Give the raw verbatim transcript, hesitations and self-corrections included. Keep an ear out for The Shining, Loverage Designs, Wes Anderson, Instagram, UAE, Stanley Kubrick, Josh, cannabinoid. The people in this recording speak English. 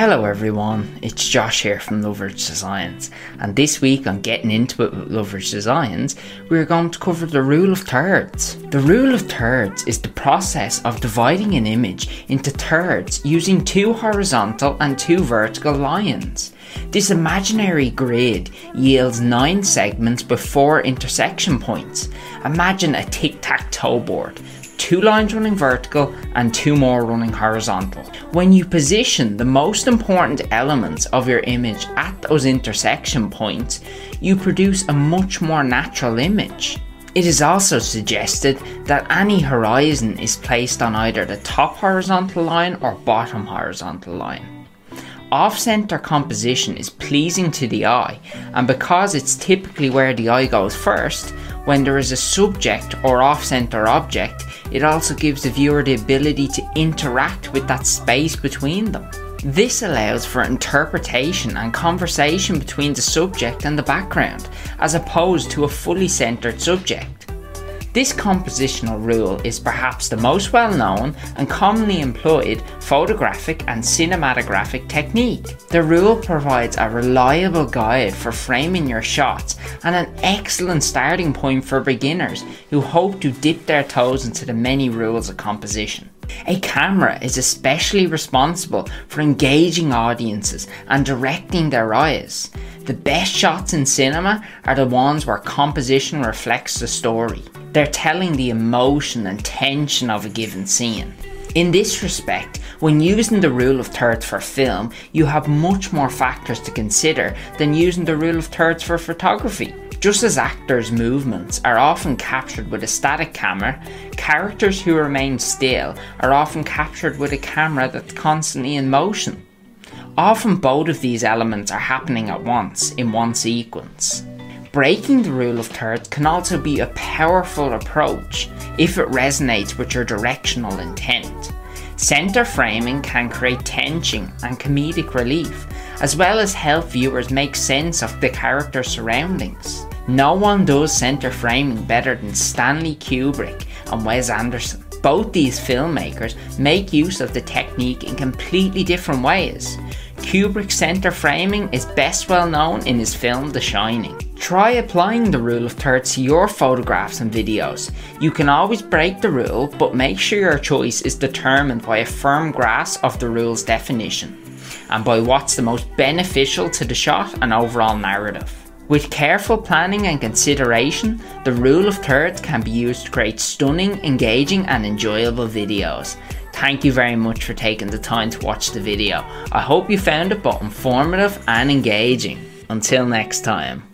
Hello everyone, it's Josh here from Loverage Designs, and this week on Getting Into It with Loverage Designs, we are going to cover the rule of thirds. The rule of thirds is the process of dividing an image into thirds using two horizontal and two vertical lines. This imaginary grid yields nine segments with four intersection points. Imagine a tic-tac-toe board. Two lines running vertical and two more running horizontal. When you position the most important elements of your image at those intersection points, you produce a much more natural image. It is also suggested that any horizon is placed on either the top horizontal line or bottom horizontal line. Off-center composition is pleasing to the eye, and because it's typically where the eye goes first, when there is a subject or off-center object, it also gives the viewer the ability to interact with that space between them. This allows for interpretation and conversation between the subject and the background, as opposed to a fully centered subject. This compositional rule is perhaps the most well-known and commonly employed photographic and cinematographic technique. The rule provides a reliable guide for framing your shots and an excellent starting point for beginners who hope to dip their toes into the many rules of composition. A camera is especially responsible for engaging audiences and directing their eyes. The best shots in cinema are the ones where composition reflects the story. They're telling the emotion and tension of a given scene. In this respect, when using the rule of thirds for film, you have much more factors to consider than using the rule of thirds for photography. Just as actors' movements are often captured with a static camera, characters who remain still are often captured with a camera that's constantly in motion. Often both of these elements are happening at once, in one sequence. Breaking the rule of thirds can also be a powerful approach if it resonates with your directional intent. Center framing can create tension and comedic relief, as well as help viewers make sense of the character's surroundings. No one does center framing better than Stanley Kubrick and Wes Anderson. Both these filmmakers make use of the technique in completely different ways. Kubrick's center framing is best well known in his film The Shining. Try applying the rule of thirds to your photographs and videos. You can always break the rule, but make sure your choice is determined by a firm grasp of the rule's definition and by what's the most beneficial to the shot and overall narrative. With careful planning and consideration, the rule of thirds can be used to create stunning, engaging and enjoyable videos. Thank you very much for taking the time to watch the video. I hope you found it both informative and engaging. Until next time.